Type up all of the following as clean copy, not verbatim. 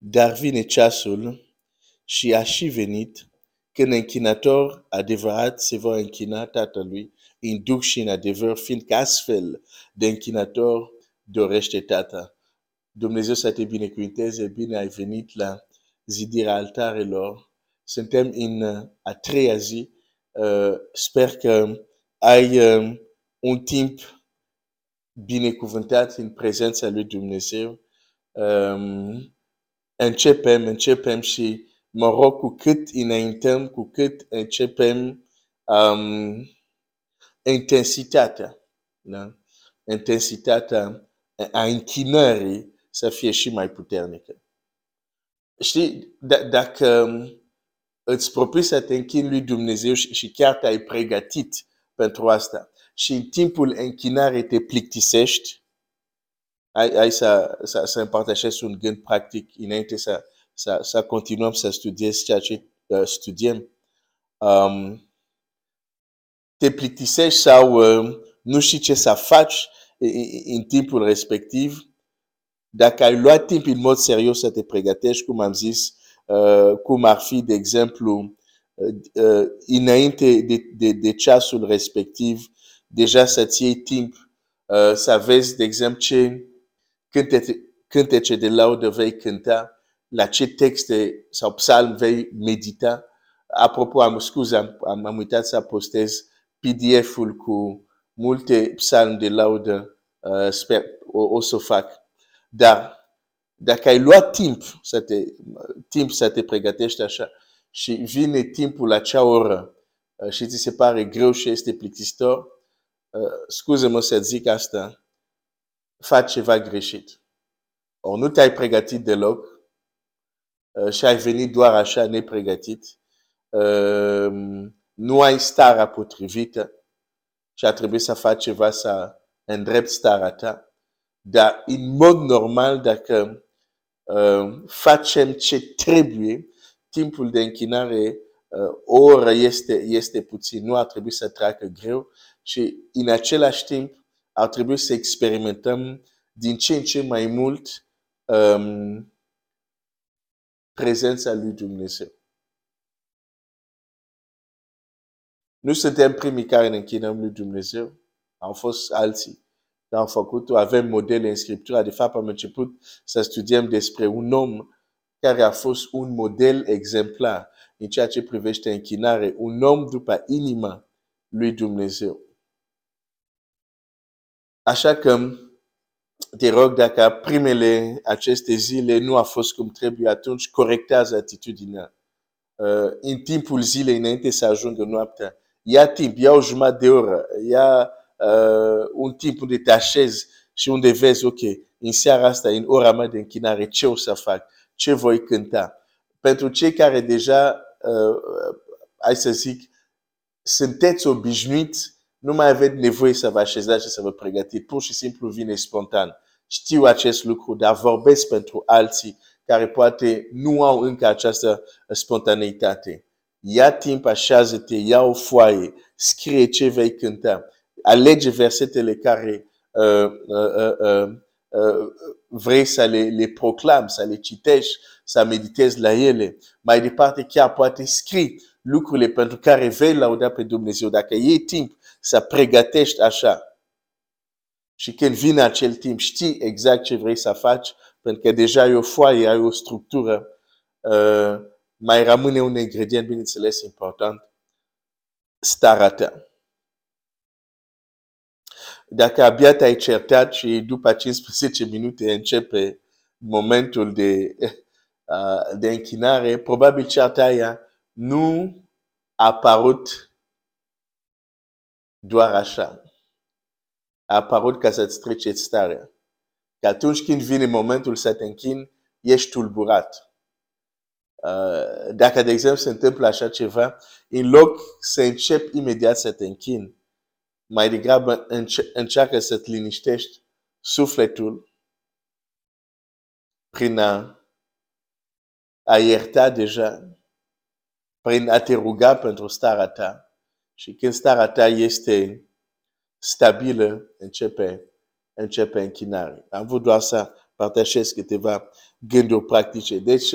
Dar vine ceasul și a și venit când închinator adevărat se va închina Tatălui în duh și în adevăr, fiindcă astfel de închinator dorește Tata. Dumnezeu să te binecuvânteze, bine ai venit la zidirea altarelor. Suntem în a treia zi. Sper că ai un timp binecuvântat în prezența lui Dumnezeu. Începem și mă rog cu cât înaintăm, cu cât începem intensitatea. Intensitatea a închinării să fie și mai puternică. Știi, dacă îți propui să te închini lui Dumnezeu și chiar te-ai pregătit pentru asta și în timpul închinării te plictisești, hai să împărtășesc un gând practic înainte să continuăm să studiezi ceea ce studiem. Te plictisești sau nu știi ce să faci în timpul respectiv. Dacă ai luat timp în mod serios să te pregătești, cum am zis, cum ar fi, de exemplu, înainte de ceasul respectiv, deja să-ți iei timp să vezi, de exemplu, ce cântece de laudă vei cânta, la ce texte sau psalm vei medita. Apropo, am uitat să postez PDF-ul cu multe psalmi de laudă, sper, o să o fac. Dar dacă ai luat timp să te pregătești așa și vine timpul la cea oră și ți se pare greu și este plictisitor, scuze-mă să zic asta, faci ceva greșit. Ori nu te-ai pregătit deloc și ai venit doar așa nepregătit, nu ai starea potrivită și a trebuit să faci ceva să îndrepti starea ta. Dar în mod normal, dacă facem ce trebuie, timpul de închinare, o oră este puțin, nu ar trebui să treacă greu și în același timp ar trebui să experimentăm din ce în ce mai mult prezența lui Dumnezeu. Nu suntem primii care ne închinăm lui Dumnezeu, au fost alții. Dar am făcut-o, avem modele în Scriptura. De fapt, am început să studiem despre un om care a fost un model exemplar în ceea ce privește închinare, un om după inima lui Dumnezeu. Așa că te rog, dacă primele aceste zile nu a fost cum trebuie, atunci corectează atitudinea. În timpul zilei, înainte să ajungă noaptea, ia timp, ia o jumătate de oră, ia un timp unde te așezi și unde vezi, ok, în seara asta, în ora mea de închinare, ce o să fac? Ce voi cânta? Pentru cei care deja, hai să zic, sunteți obișnuiți, nu mai aveți nevoie să vă așezați și să vă pregătiți. Pur și simplu vine spontan. Știu acest lucru, dar vorbesc pentru alții care poate nu au încă această spontaneitate. Ia timp, așează-te, ia o foaie, scrie ce vei cânta. Alege versetele care vrei să le proclami, să le citești, să meditezi la ele. Mai departe, chiar poate scrii lucrurile pentru care vei lauda pe Dumnezeu. Dacă e timp să pregătești așa și când vine acel timp, știi exact ce vrei să faci, pentru că deja ai o foaie, ai o structură. Mai rămâne un ingredient, bineînțeles, important, starea ta. Dacă abia te-ai certat și după 15 minute începe momentul de închinare, probabil certa aia nu a apărut doar așa. A apărut ca să-ți trece starea. Că atunci când vine momentul să te închini, ești tulburat. Dacă, de exemplu, se întâmplă așa ceva, în loc să începi imediat să te închini, mai degrabă încearcă să-ți liniștești sufletul prin a ierta deja, prin a te ruga pentru starea ta. Și când starea ta este stabilă, începe închinarea. Am vrut doar să partajez câteva gândul practice. Deci,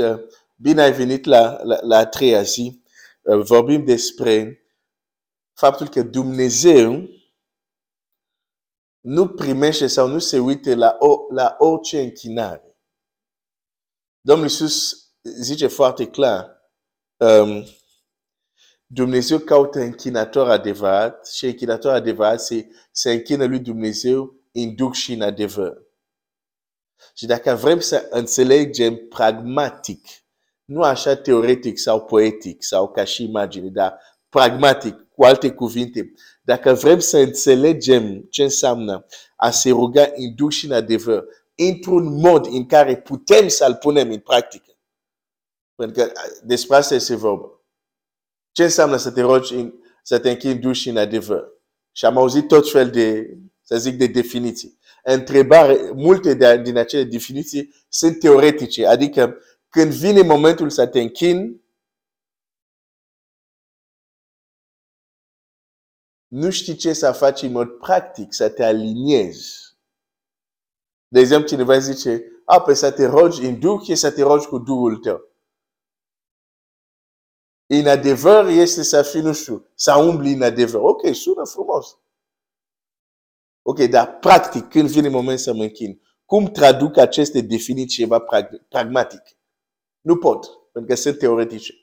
bine ai venit la a treia zi. Vorbim despre faptul că Dumnezeu nu primește sau nu se uită la orice închinare. Domnul Iisus zice foarte clar, Dumnezeu caută închinator adevărat și închinator adevărat se închină lui Dumnezeu în duc și în adevăr. Și dacă vrem să înțelegem pragmatic, nu așa teoretic sau poetic sau ca și imagine, dar pragmatic, cu alte cuvinte, dacă vrem să înțelegem ce înseamnă a se ruga în duc și în adevăr, într-un mod în care putem să-l punem în practică. Pentru că despre asta se vorbă. Ce înseamnă să te rogi, să te închini în duc și în adevăr? Și am auzit tot fel de, să zic, de definiții. Întrebare, multe din acele definiții sunt teoretice, adică când vine momentul să te închini, nu știi ce să faci în mod practic, să te aliniezi. De exemplu, cineva zice, păi să te rogi în duc și să te rogi cu Duhul tău. În adevăr este să fii, nu știu, să umbli în adevăr. Ok, sună frumos. Ok, dar practic, când vine momentul să mă închin, cum traduc aceste definiții ceva pragmatic? Nu pot, pentru că sunt teoretice.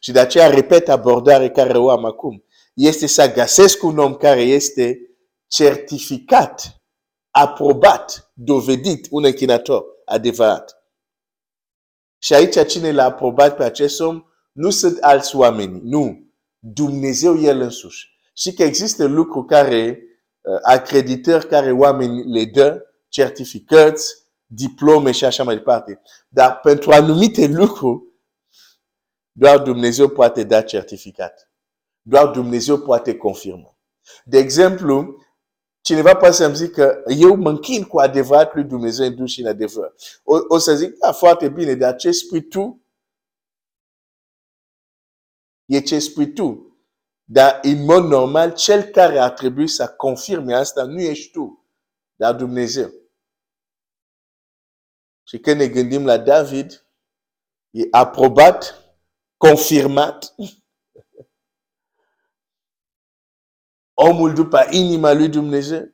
Și de aceea repet abordarea care o am acum. Este să găsesc un om care este certificat, aprobat, dovedit, un închinator adevărat. Și aici cine l-a aprobat pe acest om nu sunt alți oameni, nu. Dumnezeu el însuși. Și că există lucruri care, acreditări care oamenii le dă, certificăți, diplome și așa mai departe. Dar pentru anumite lucruri, doar Dumnezeu poate da certificat. Doar Dumnezeu poate confirma. De exemplu, cineva poate să-mi zică, eu mă închin cu adevărat lui Dumnezeu în duc și în adevăr. O să zic, foarte bine, dar ce spui tu? E ce spui tu. Dar în mod normal, cel care ar trebui să confirme asta nu ești tu, dar Dumnezeu. Și când ne gândim la David, e aprobat, confirmat. Omul după inima lui Dumnezeu.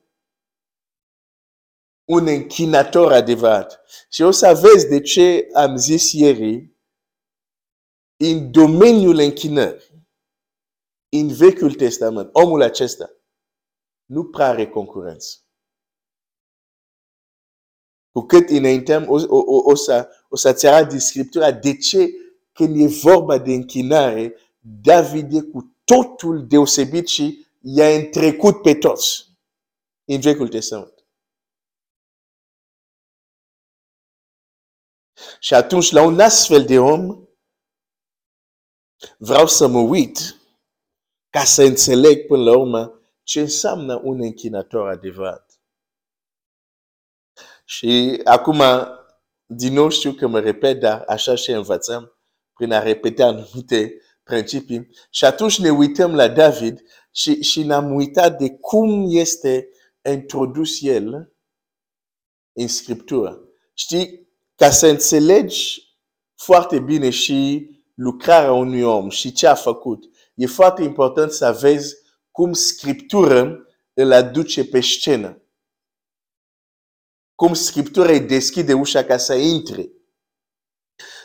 Un închinator adevărat. Și o să vezi de ce am zis ieri, în domeniul închinării, în Vechiul Testament, omul acesta nu prea are concurență. Cu cât înaintăm, o să-ți arăt din Scriptura de ce când e vorba de închinare, David e cu totul deosebit și i-a întrecut pe toți în Vechiul Testament. Și atunci, la un astfel de om, vreau să mă uit ca să înțeleg până la urmă ce înseamnă un închinator adevărat. Și acum, din nou știu că mă repet, dar așa și învățăm prin a repeta anumite principii. Și atunci ne uităm la David și ne-am uitat de cum este introdus el în Scriptură. Știi, ca să înțelegi foarte bine și lucrarea unui om și ce a făcut, e foarte important să vezi cum Scriptura îl aduce pe scenă. Cum Scriptura îi deschide ușa ca să intre.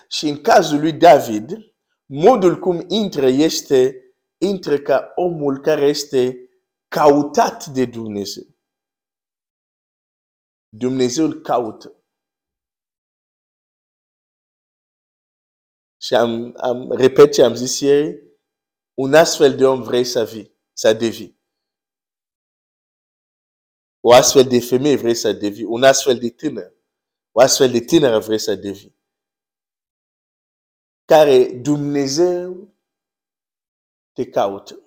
Și în cazul lui David, modul cum intră este intră ca omul care este cautat de Dumnezeu. Dumnezeu îl caută. Și am repet ce am zis ieri, un astfel de om vrei să devii. O astfel de femeie vrei să devii. Un astfel de tânăr. O astfel de tânără vrei să devii. Care Dumnezeu te caută.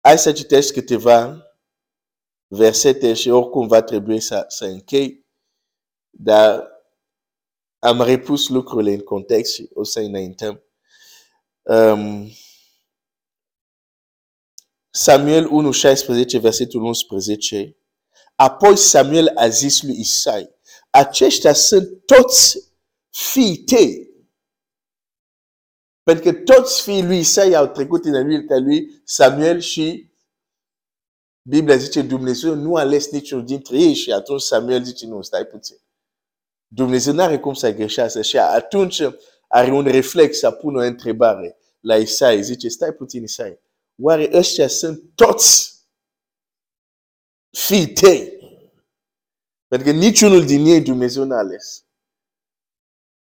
Hai să citesc câteva versete și oricum va trebui să închei, dar am repus lucrurile în context și o să înaintăm. Samuel 1, 16, versetul 11. Apoi Samuel a zis lui Isai, aceștia sunt toți fii tăi. Pentru că toți fiii lui Isai au trecut în anumita lui Samuel și Biblia zice, Dumnezeu nu a ales niciunul dintre ei și atunci Samuel zice, nu, stai puțin. Dumnezeu n-are cum să greșească și atunci are un reflex să pună o întrebare la Isai. Zice, stai puțin Isai, oare ăștia sunt toți fii tăi? Pentru că niciunul din ei Dumnezeu n-a ales.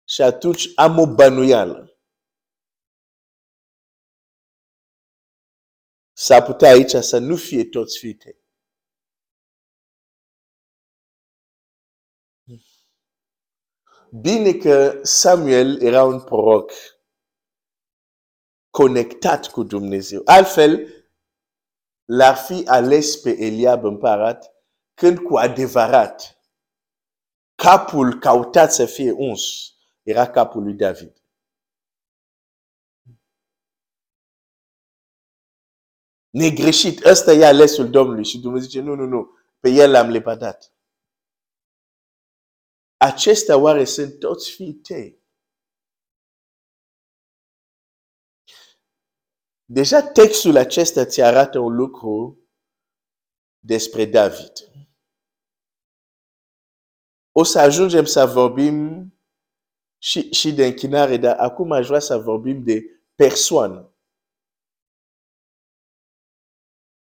Și atunci am o bănuială. S-ar putea aici să nu fie toți fii tăi. Bine că Samuel era un proroc conectat cu Dumnezeu. Altfel, l-ar fi ales pe Eliab împărat când cu adevărat capul cautat să fie uns era capul lui David. Negreșit, ăsta e alesul Domnului și Dumnezeu zice, nu, pe el l-am lepădat. Acestea oare sunt toți fii tăi? Deja textul acesta ți arată un lucru despre David. O să ajungem să vorbim și de închinare, dar acum aș vrea să vorbim de persoană.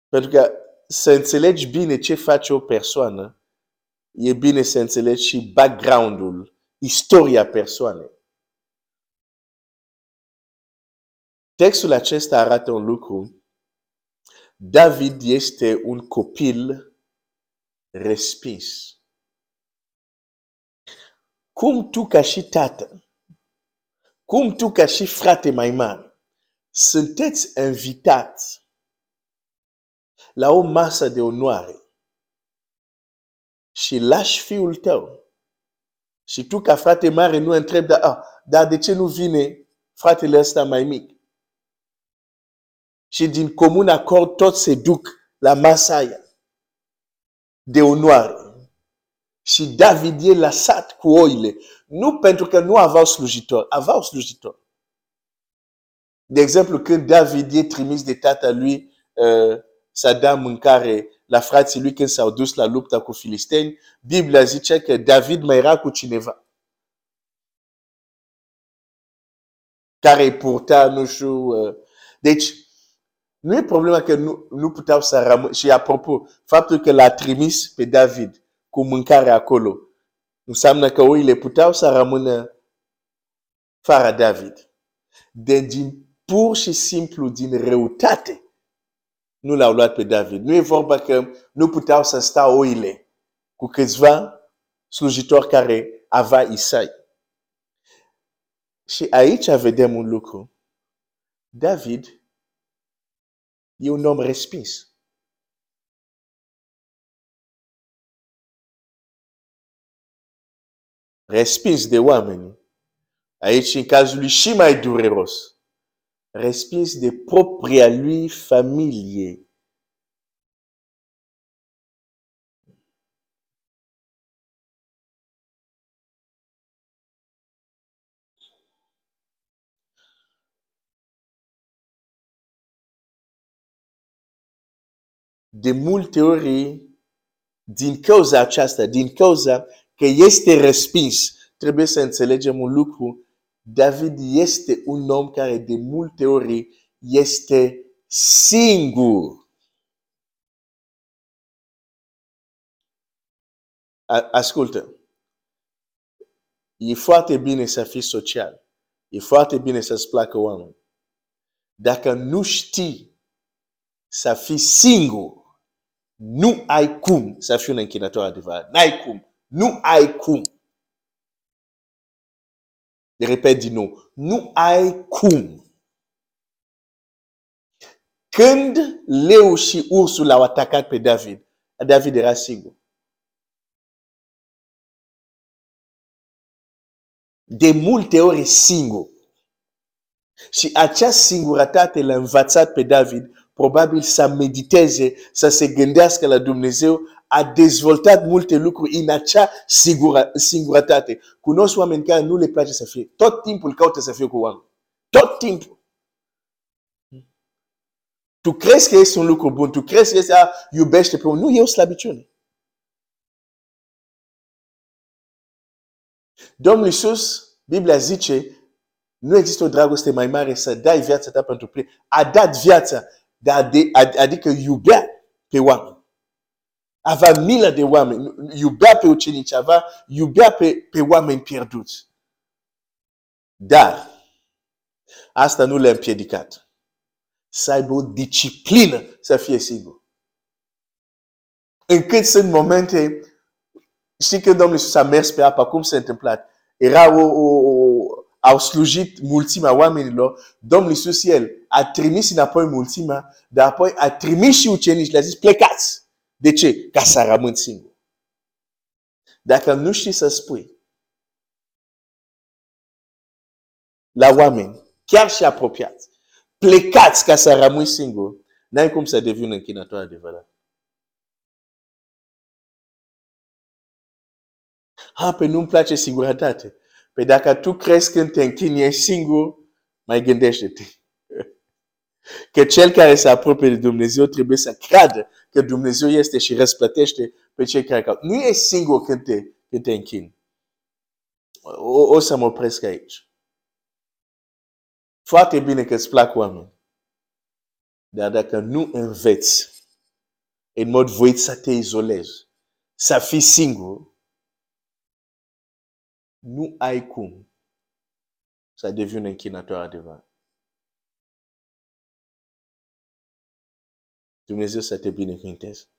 Pentru că să înțelegi bine ce face o persoană, e bine să înțelegi și background-ul, istoria persoanei. Textul acesta arată un lucru. David este un copil respins. Cum tu ca și tată, cum tu ca și frate mai mare, sunteți invitați la o masă de onoare și lași fiul tău. Și tu ca frate mare nu întrebi, dar de ce nu vine fratele ăsta mai mic? Și din comun acord toți se duc la masa aia de onoare. Și David e lăsat cu oile. Nu pentru că nu aveau slujitor, aveau slujitor. De exemplu, când David e trimis de tata lui să dea mâncare la frații lui când s-au dus la lupta cu filisteni, Biblia zice că David mai era cu cineva care îi purta, nu știu. Deci, nu e problema că nu puteau să rămână. Și apropo, faptul că l-a trimis pe David cu mâncare acolo, înseamnă că oile puteau să rămână fără David. Deci, pur și simplu, din răutate, nu l-au luat pe David. Nu e vorba că nu puteau să sta oile cu câțiva slujitori care avea Isai. Și aici vedem un lucru. David e un om respins. Respins de oameni. Aici, în cazul lui, și mai dureros. Respins de propria lui familie. De multe ori, din cauza aceasta, din cauza că este respins, trebuie să înțelegem un lucru. David este un om care de multe ori este singur. Ascultă, e foarte bine să fii social, e foarte bine să-ți placă oameni. Dacă nu știi să fii singur, nu ai cum să fii un închinător adevărat. N-ai cum. Nu ai cum. Repet din nou. Nu ai cum. Când leu și ursul l-au atacat pe David, David era singur. De multe ori singur. Și acea singurătate l-a învățat pe David probabil să mediteze, să se gândească la Dumnezeu, a dezvoltat multe lucruri în acea singurătate. Cunosc oameni care nu le place să fie. Tot timpul caută să fie cu oameni. Tot timpul. Tu crezi că este un lucru bun, tu crezi că este a iubește pe unul. Nu, e o slăbiciune. Domnul Iisus, Biblia zice, nu există o dragoste mai mare să dai viața ta pentru plin. A dat viața, adică iubea pe oameni. Avea mila de oameni, iubea pe ucenici, iubea pe oameni pierduți. Dar asta nu le-a împiedicat să aibă o disciplină să fie sigur. Încât sunt momente, știi că Domnul Iisus a mers pe apă, cum s-a întâmplat? Era au slujit mulțimea oamenilor, Domnul Iisus el a trimis înapoi mulțimea, dar apoi a trimis și ucenici, le-a zis plecați. De ce? Ca să rămân singur. Dacă nu știi să spui la oameni, chiar și apropiați, plecați ca să rămâi singur, n-ai cum să devii un închinător adevărat. Pe nu-mi place singurătate. Pe dacă tu crezi când te închini, ești singur, mai gândește-te. Că cel care se apropie de Dumnezeu trebuie să creadă că Dumnezeu este și răsplătește pe cei care caută. Nu ești singur când te închini. O să mă opresc aici. Foarte bine că îți plac oameni. Dar dacă nu înveți în mod voit să te izolezi, să fii singur, nu ai cum să devii un închinător adevărat. Dumnezeu să te binecuvânteze.